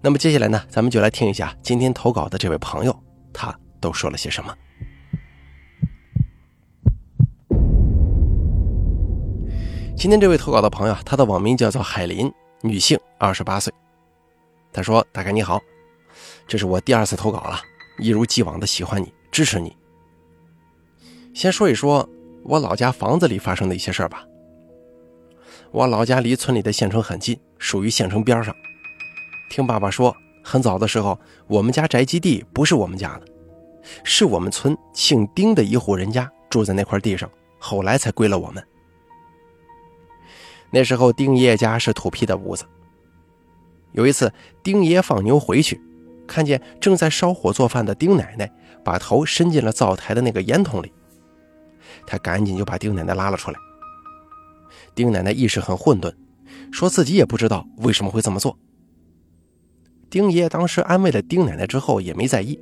那么接下来呢，咱们就来听一下今天投稿的这位朋友，他都说了些什么。今天这位投稿的朋友，他的网名叫做海林，女性，28岁。他说：大概你好，这是我第2次投稿了，一如既往的喜欢你，支持你。先说一说我老家房子里发生的一些事儿吧。我老家离村里的县城很近，属于县城边上。听爸爸说，很早的时候，我们家宅基地不是我们家的，是我们村姓丁的一户人家住在那块地上，后来才归了我们。那时候丁爷家是土坯的屋子。有一次，丁爷放牛回去，看见正在烧火做饭的丁奶奶把头伸进了灶台的那个烟筒里，他赶紧就把丁奶奶拉了出来。丁奶奶意识很混沌，说自己也不知道为什么会这么做。丁爷当时安慰了丁奶奶之后也没在意。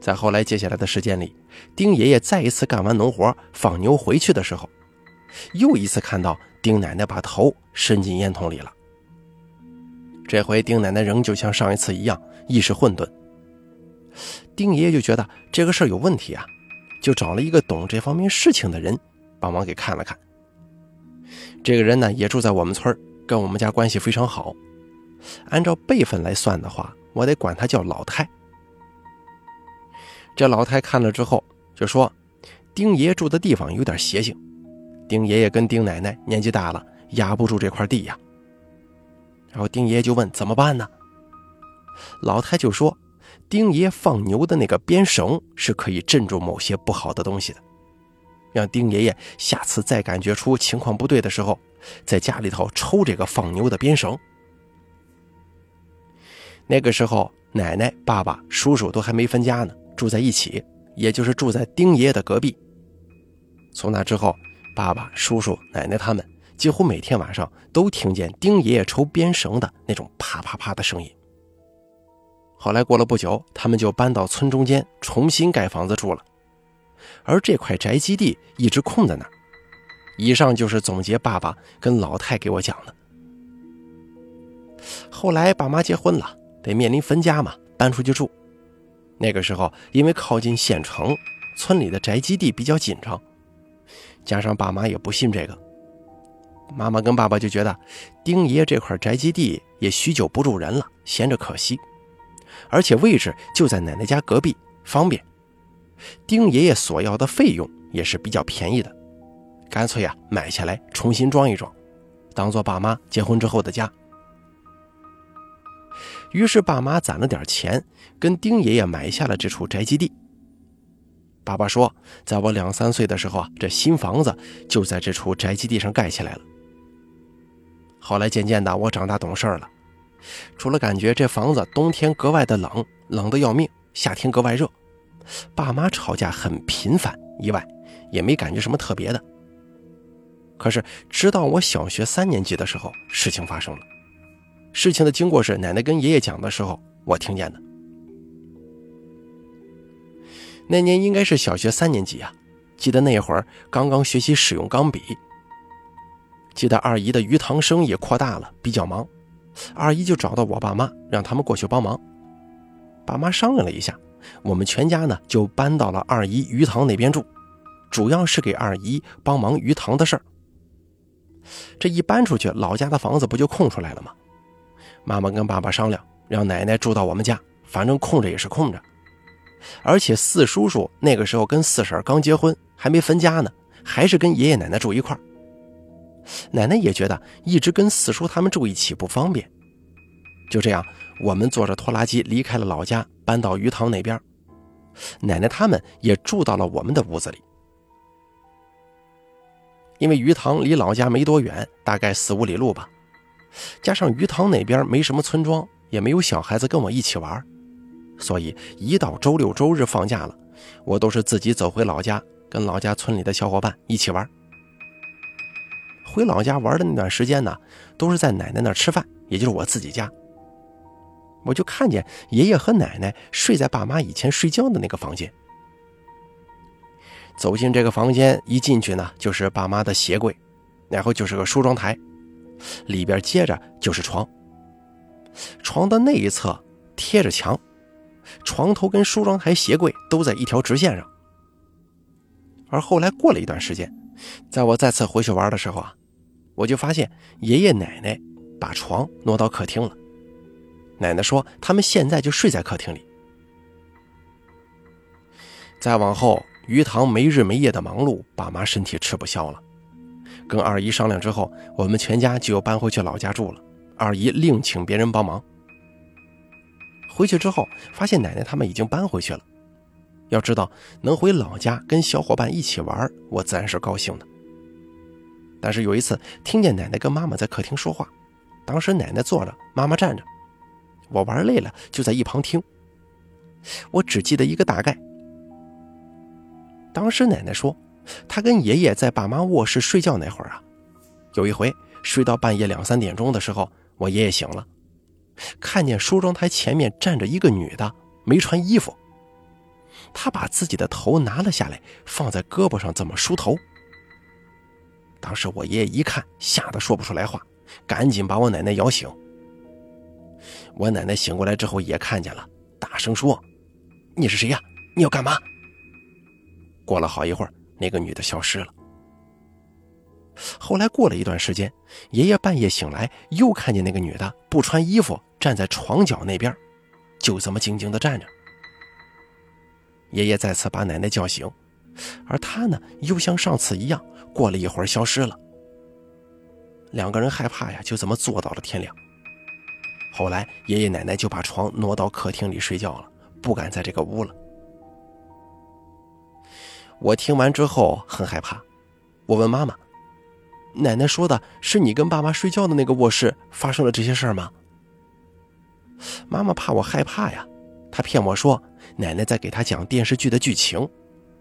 在后来接下来的时间里，丁爷爷再一次干完农活放牛回去的时候，又一次看到丁奶奶把头伸进烟筒里了。这回丁奶奶仍旧像上一次一样意识混沌。丁爷爷就觉得这个事儿有问题啊，就找了一个懂这方面事情的人帮忙给看了看。这个人呢也住在我们村，跟我们家关系非常好。按照辈分来算的话，我得管他叫老太。这老太看了之后就说，丁爷住的地方有点邪性，丁爷爷跟丁奶奶年纪大了，压不住这块地呀。然后丁爷就问怎么办呢？老太就说，丁爷放牛的那个鞭绳是可以镇住某些不好的东西的，让丁爷爷下次再感觉出情况不对的时候，在家里头抽这个放牛的鞭绳。那个时候奶奶、爸爸、叔叔都还没分家呢，住在一起，也就是住在丁爷爷的隔壁。从那之后，爸爸、叔叔、奶奶他们几乎每天晚上都听见丁爷爷抽鞭绳的那种啪啪啪的声音。后来过了不久，他们就搬到村中间重新盖房子住了，而这块宅基地一直空在那儿。以上就是总结爸爸跟老太给我讲的。后来爸妈结婚了，得面临分家嘛，搬出去住。那个时候因为靠近县城，村里的宅基地比较紧张，加上爸妈也不信这个，妈妈跟爸爸就觉得丁爷这块宅基地也许久不住人了，闲着可惜，而且位置就在奶奶家隔壁，方便。丁爷爷所要的费用也是比较便宜的，干脆啊买下来重新装一装，当做爸妈结婚之后的家。于是爸妈攒了点钱，跟丁爷爷买下了这处宅基地。爸爸说，在我2、3岁的时候啊，这新房子就在这处宅基地上盖起来了。后来渐渐的我长大懂事了，除了感觉这房子冬天格外的冷，冷得要命，夏天格外热，爸妈吵架很频繁以外，也没感觉什么特别的。可是直到我小学3年级的时候，事情发生了。事情的经过是奶奶跟爷爷讲的时候我听见的。那年应该是小学3年级啊，记得那会儿刚刚学习使用钢笔。记得2姨的鱼塘生意扩大了，比较忙，2姨就找到我爸妈，让他们过去帮忙。爸妈商量了一下，我们全家呢就搬到了2姨鱼塘那边住，主要是给2姨帮忙鱼塘的事儿。这一搬出去，老家的房子不就空出来了吗？妈妈跟爸爸商量，让奶奶住到我们家，反正空着也是空着。而且4叔叔那个时候跟4婶刚结婚，还没分家呢，还是跟爷爷奶奶住一块儿。奶奶也觉得一直跟4叔他们住一起不方便。就这样，我们坐着拖拉机离开了老家，搬到鱼塘那边。奶奶他们也住到了我们的屋子里。因为鱼塘离老家没多远，大概4、5里路吧。加上鱼塘哪边没什么村庄，也没有小孩子跟我一起玩，所以一到周六周日放假了，我都是自己走回老家，跟老家村里的小伙伴一起玩。回老家玩的那段时间呢，都是在奶奶那吃饭，也就是我自己家。我就看见爷爷和奶奶睡在爸妈以前睡觉的那个房间。走进这个房间，一进去呢，就是爸妈的鞋柜，然后就是个梳妆台，里边接着就是床。床的那一侧贴着墙，床头跟梳妆台、鞋柜都在一条直线上。而后来过了一段时间，在我再次回去玩的时候啊，我就发现爷爷奶奶把床挪到客厅了。奶奶说他们现在就睡在客厅里。再往后，鱼塘没日没夜的忙碌，爸妈身体吃不消了。跟二姨商量之后，我们全家就又搬回去老家住了，二姨另请别人帮忙。回去之后发现奶奶他们已经搬回去了。要知道能回老家跟小伙伴一起玩，我自然是高兴的。但是有一次听见奶奶跟妈妈在客厅说话，当时奶奶坐着，妈妈站着，我玩累了就在一旁听，我只记得一个大概。当时奶奶说她跟爷爷在爸妈卧室睡觉那会儿啊，有一回睡到半夜2、3点钟的时候，我爷爷醒了，看见梳妆台前面站着一个女的，没穿衣服，她把自己的头拿了下来，放在胳膊上这么梳头。当时我爷爷一看，吓得说不出来话，赶紧把我奶奶摇醒。我奶奶醒过来之后也看见了，大声说：“你是谁呀？你要干嘛？”过了好一会儿，那个女的消失了。后来过了一段时间，爷爷半夜醒来，又看见那个女的不穿衣服站在床角那边，就这么静静地站着。爷爷再次把奶奶叫醒，而她呢，又像上次一样，过了一会儿消失了。两个人害怕呀，就这么坐到了天亮。后来爷爷奶奶就把床挪到客厅里睡觉了，不敢在这个屋了。我听完之后很害怕，我问妈妈：“奶奶说的是你跟爸妈睡觉的那个卧室发生了这些事儿吗？”妈妈怕我害怕呀，她骗我说奶奶在给她讲电视剧的剧情，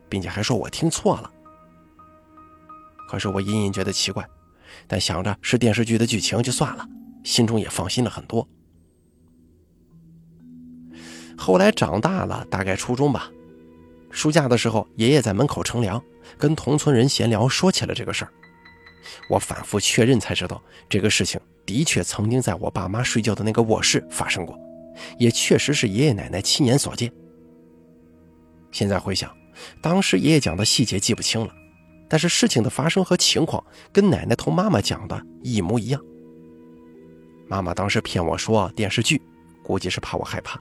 并且还说我听错了。可是我隐隐觉得奇怪，但想着是电视剧的剧情就算了，心中也放心了很多。后来长大了，大概初中吧，暑假的时候，爷爷在门口乘凉，跟同村人闲聊，说起了这个事儿。我反复确认才知道，这个事情的确曾经在我爸妈睡觉的那个卧室发生过，也确实是爷爷奶奶亲眼所见。现在回想，当时爷爷讲的细节记不清了，但是事情的发生和情况跟奶奶同妈妈讲的一模一样。妈妈当时骗我说电视剧，估计是怕我害怕。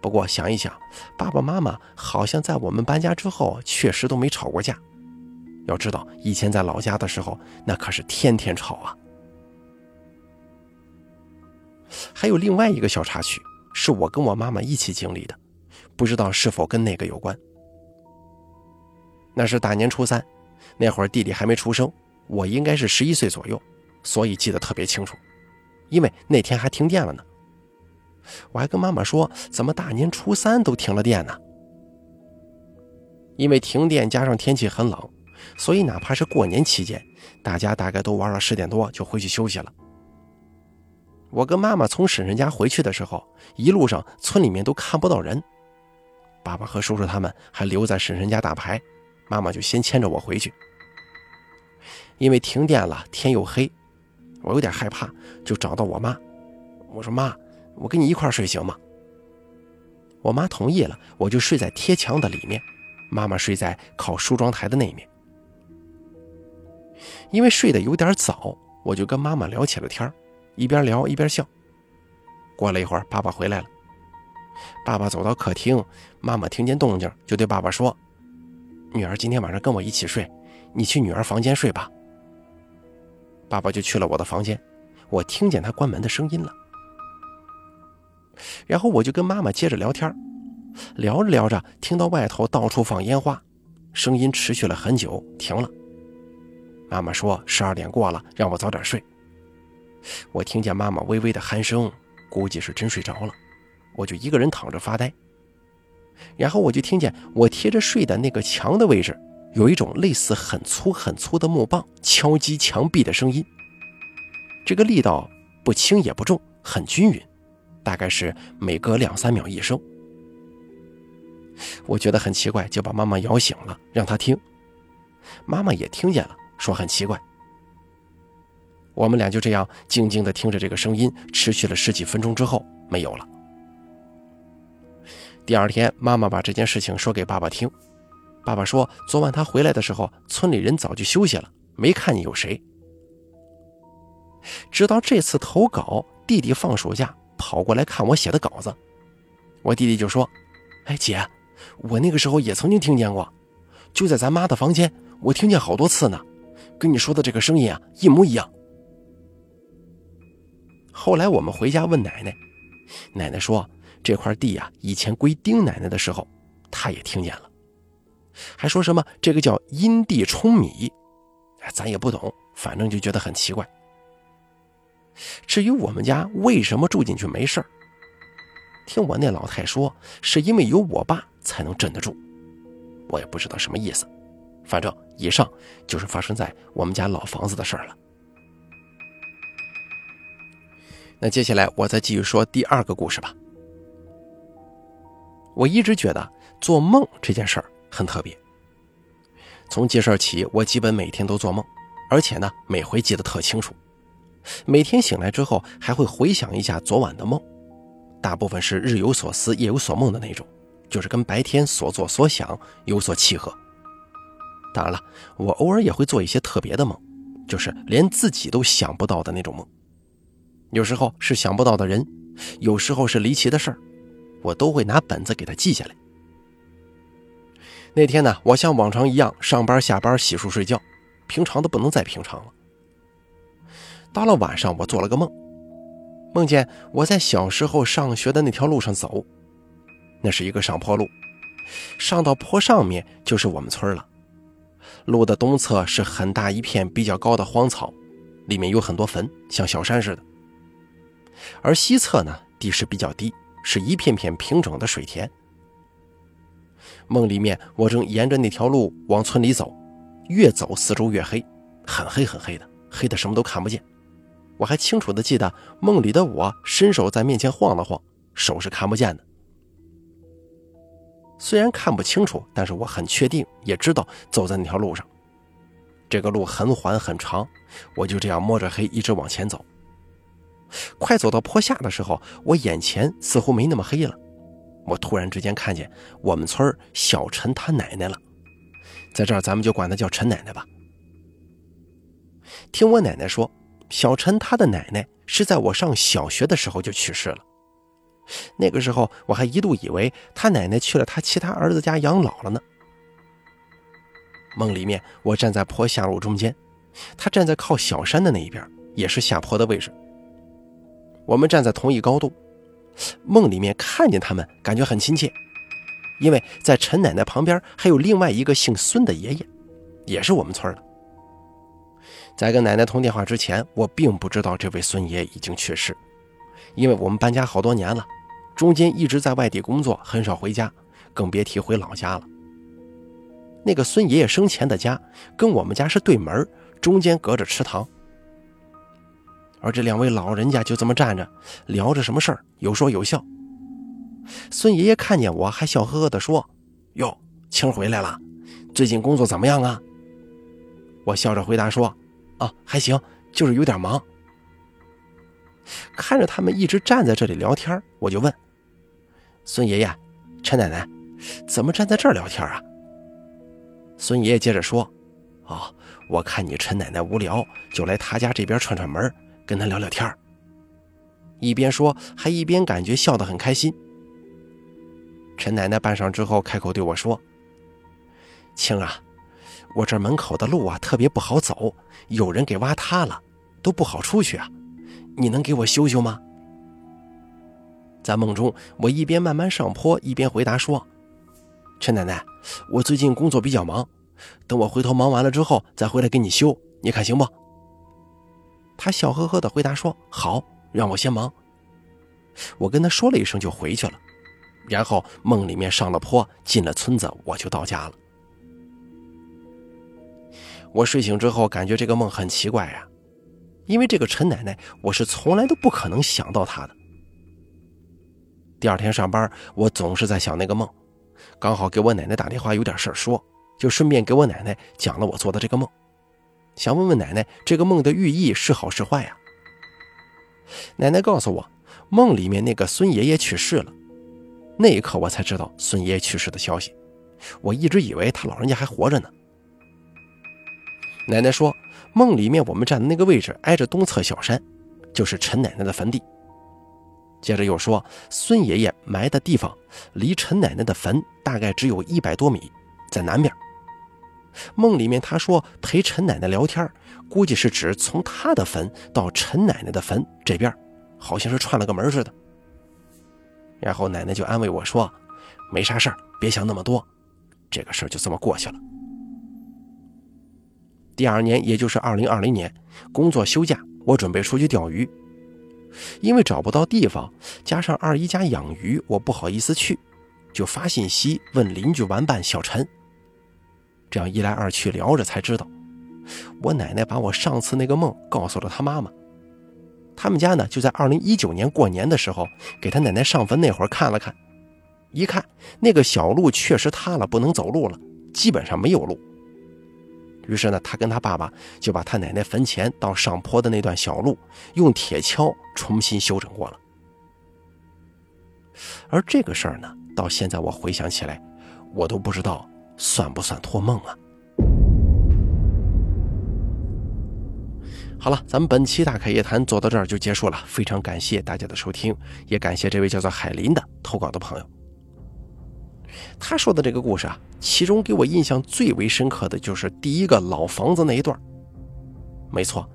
不过想一想，爸爸妈妈好像在我们搬家之后确实都没吵过架。要知道以前在老家的时候，那可是天天吵啊。还有另外一个小插曲，是我跟我妈妈一起经历的，不知道是否跟那个有关。那是大年初三，那会儿弟弟还没出生，我应该是11岁左右，所以记得特别清楚，因为那天还停电了呢。我还跟妈妈说，怎么大年初三都停了电呢？因为停电加上天气很冷，所以哪怕是过年期间，大家大概都玩到10点多就回去休息了。我跟妈妈从婶婶家回去的时候，一路上村里面都看不到人，爸爸和叔叔他们还留在婶婶家打牌，妈妈就先牵着我回去。因为停电了，天又黑，我有点害怕，就找到我妈，我说：“妈，我跟你一块睡行吗？”我妈同意了，我就睡在贴墙的里面，妈妈睡在靠梳妆台的那一面。因为睡得有点早，我就跟妈妈聊起了天，一边聊一边笑。过了一会儿，爸爸回来了，爸爸走到客厅，妈妈听见动静就对爸爸说：“女儿今天晚上跟我一起睡，你去女儿房间睡吧。”爸爸就去了我的房间，我听见他关门的声音了。然后我就跟妈妈接着聊天，聊着聊着，听到外头到处放烟花，声音持续了很久，停了。妈妈说12点过了，让我早点睡。我听见妈妈微微的鼾声，估计是真睡着了，我就一个人躺着发呆。然后我就听见我贴着睡的那个墙的位置有一种类似很粗很粗的木棒敲击墙壁的声音，这个力道不轻也不重，很均匀，大概是每隔2-3秒一声。我觉得很奇怪，就把妈妈摇醒了，让她听。妈妈也听见了，说很奇怪。我们俩就这样静静地听着这个声音，持续了10几分钟之后没有了。第二天，妈妈把这件事情说给爸爸听，爸爸说昨晚他回来的时候，村里人早就休息了，没看见有谁。直到这次投稿，弟弟放暑假跑过来看我写的稿子，我弟弟就说：哎姐，我那个时候也曾经听见过，就在咱妈的房间，我听见好多次呢，跟你说的这个声音啊一模一样。后来我们回家问奶奶，奶奶说这块地啊以前归丁奶奶的时候她也听见了，还说什么这个叫阴地冲米，咱也不懂，反正就觉得很奇怪。至于我们家为什么住进去没事儿，听我那老太说是因为有我爸才能镇得住，我也不知道什么意思，反正以上就是发生在我们家老房子的事儿了。那接下来我再继续说第二个故事吧。我一直觉得做梦这件事儿很特别，从记事起我基本每天都做梦，而且呢每回记得特清楚，每天醒来之后还会回想一下昨晚的梦，大部分是日有所思夜有所梦的那种，就是跟白天所做所想有所契合。当然了，我偶尔也会做一些特别的梦，就是连自己都想不到的那种梦，有时候是想不到的人，有时候是离奇的事儿，我都会拿本子给他记下来。那天呢，我像往常一样上班下班洗漱睡觉，平常的不能再平常了。到了晚上，我做了个梦，梦见我在小时候上学的那条路上走，那是一个上坡路，上到坡上面就是我们村了。路的东侧是很大一片比较高的荒草，里面有很多坟，像小山似的。而西侧呢，地势比较低，是一片片平整的水田。梦里面我正沿着那条路往村里走，越走四周越黑，很黑很黑的，黑的什么都看不见。我还清楚地记得梦里的我伸手在面前晃了晃，手是看不见的。虽然看不清楚，但是我很确定，也知道走在那条路上。这个路很缓很长，我就这样摸着黑一直往前走。快走到坡下的时候，我眼前似乎没那么黑了，我突然之间看见我们村小陈他奶奶了，在这儿咱们就管她叫陈奶奶吧。听我奶奶说，小陈他的奶奶是在我上小学的时候就去世了。那个时候我还一度以为他奶奶去了他其他儿子家养老了呢。梦里面我站在坡下路中间，他站在靠小山的那一边，也是下坡的位置，我们站在同一高度。梦里面看见他们感觉很亲切，因为在陈奶奶旁边还有另外一个姓孙的爷爷，也是我们村的。在跟奶奶通电话之前，我并不知道这位孙爷已经去世，因为我们搬家好多年了，中间一直在外地工作，很少回家，更别提回老家了。那个孙爷爷生前的家跟我们家是对门，中间隔着池塘。而这两位老人家就这么站着聊着什么事儿，有说有笑。孙爷爷看见我还笑呵呵地说：哟，青回来了，最近工作怎么样啊？我笑着回答说：啊，还行，就是有点忙。看着他们一直站在这里聊天，我就问：孙爷爷，陈奶奶怎么站在这儿聊天啊？孙爷爷接着说：哦，我看你陈奶奶无聊，就来她家这边串串门，跟她聊聊天。一边说还一边感觉笑得很开心。陈奶奶半晌之后开口对我说：青啊，我这门口的路啊特别不好走，有人给挖塌了，都不好出去啊，你能给我修修吗？在梦中我一边慢慢上坡一边回答说：陈奶奶，我最近工作比较忙，等我回头忙完了之后再回来给你修，你看行不？他笑呵呵地回答说，好，让我先忙。我跟他说了一声就回去了，然后梦里面上了坡，进了村子，我就到家了。我睡醒之后感觉这个梦很奇怪啊，因为这个陈奶奶我是从来都不可能想到她的。第二天上班我总是在想那个梦，刚好给我奶奶打电话有点事儿说，就顺便给我奶奶讲了我做的这个梦，想问问奶奶这个梦的寓意是好是坏啊。奶奶告诉我，梦里面那个孙爷爷去世了，那一刻我才知道孙爷爷去世的消息，我一直以为他老人家还活着呢。奶奶说，梦里面我们站的那个位置挨着东侧小山，就是陈奶奶的坟地。接着又说，孙爷爷埋的地方离陈奶奶的坟大概只有100多米，在南边。梦里面他说陪陈奶奶聊天，估计是指从他的坟到陈奶奶的坟这边，好像是串了个门似的。然后奶奶就安慰我说，没啥事儿，别想那么多，这个事儿就这么过去了。第二年，也就是2020年，工作休假，我准备出去钓鱼，因为找不到地方，加上二姨家养鱼，我不好意思去，就发信息问邻居玩伴小陈。这样一来二去聊着才知道，我奶奶把我上次那个梦告诉了她妈妈，他们家呢就在2019年过年的时候给她奶奶上坟那会儿看了看，一看那个小路确实塌了，不能走路了，基本上没有路。于是呢，他跟他爸爸就把他奶奶坟前到上坡的那段小路用铁锹重新修整过了。而这个事儿呢，到现在我回想起来，我都不知道算不算托梦啊。好了，咱们本期大凯夜谈做到这儿就结束了，非常感谢大家的收听，也感谢这位叫做海林的投稿的朋友。他说的这个故事啊，其中给我印象最为深刻的就是第一个老房子那一段。没错，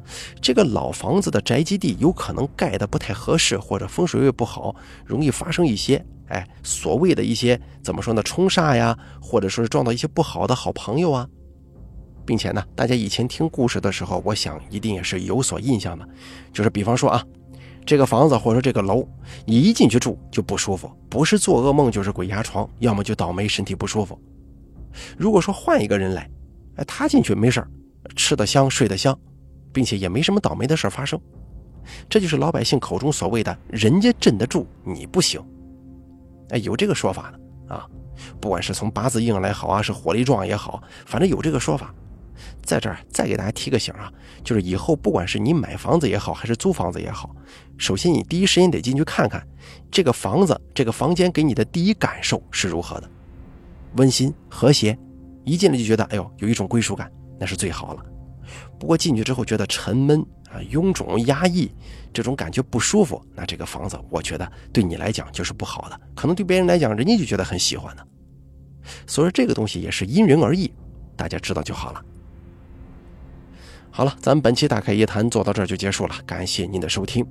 这个老房子的宅基地有可能盖得不太合适，或者风水位不好，容易发生一些所谓的一些怎么说呢，冲煞呀，或者说是撞到一些不好的好朋友啊。并且呢，大家以前听故事的时候，我想一定也是有所印象的，就是比方说啊，这个房子或者说这个楼，你一进去住就不舒服，不是做噩梦就是鬼压床，要么就倒霉身体不舒服。如果说换一个人来，他进去没事，吃得香睡得香，并且也没什么倒霉的事发生，这就是老百姓口中所谓的人家镇得住你不行。有这个说法的啊，不管是从八字硬来好啊，是火力壮也好，反正有这个说法。在这儿再给大家提个醒啊，就是以后不管是你买房子也好，还是租房子也好，首先你第一时间得进去看看这个房子这个房间给你的第一感受是如何的，温馨和谐，一进来就觉得有一种归属感，那是最好了。不过进去之后觉得沉闷啊、臃肿压抑，这种感觉不舒服，那这个房子我觉得对你来讲就是不好的，可能对别人来讲人家就觉得很喜欢的。所以说这个东西也是因人而异，大家知道就好了。好了，咱们本期大凯夜谈做到这儿就结束了，感谢您的收听。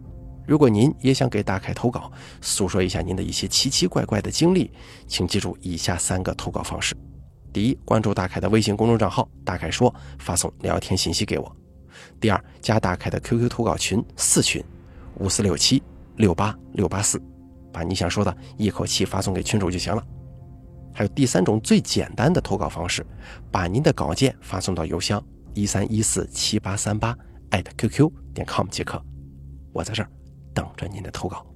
如果您也想给大凯投稿，诉说一下您的一些奇奇怪怪的经历，请记住以下3个投稿方式。第一，关注大凯的微信公众账号大凯说，发送聊天信息给我。第二，加大凯的 QQ 投稿群4群5467-68684，把你想说的一口气发送给群主就行了。还有第3种最简单的投稿方式，把您的稿件发送到邮箱13147838@qq.com 即可，我在这儿等着您的投稿。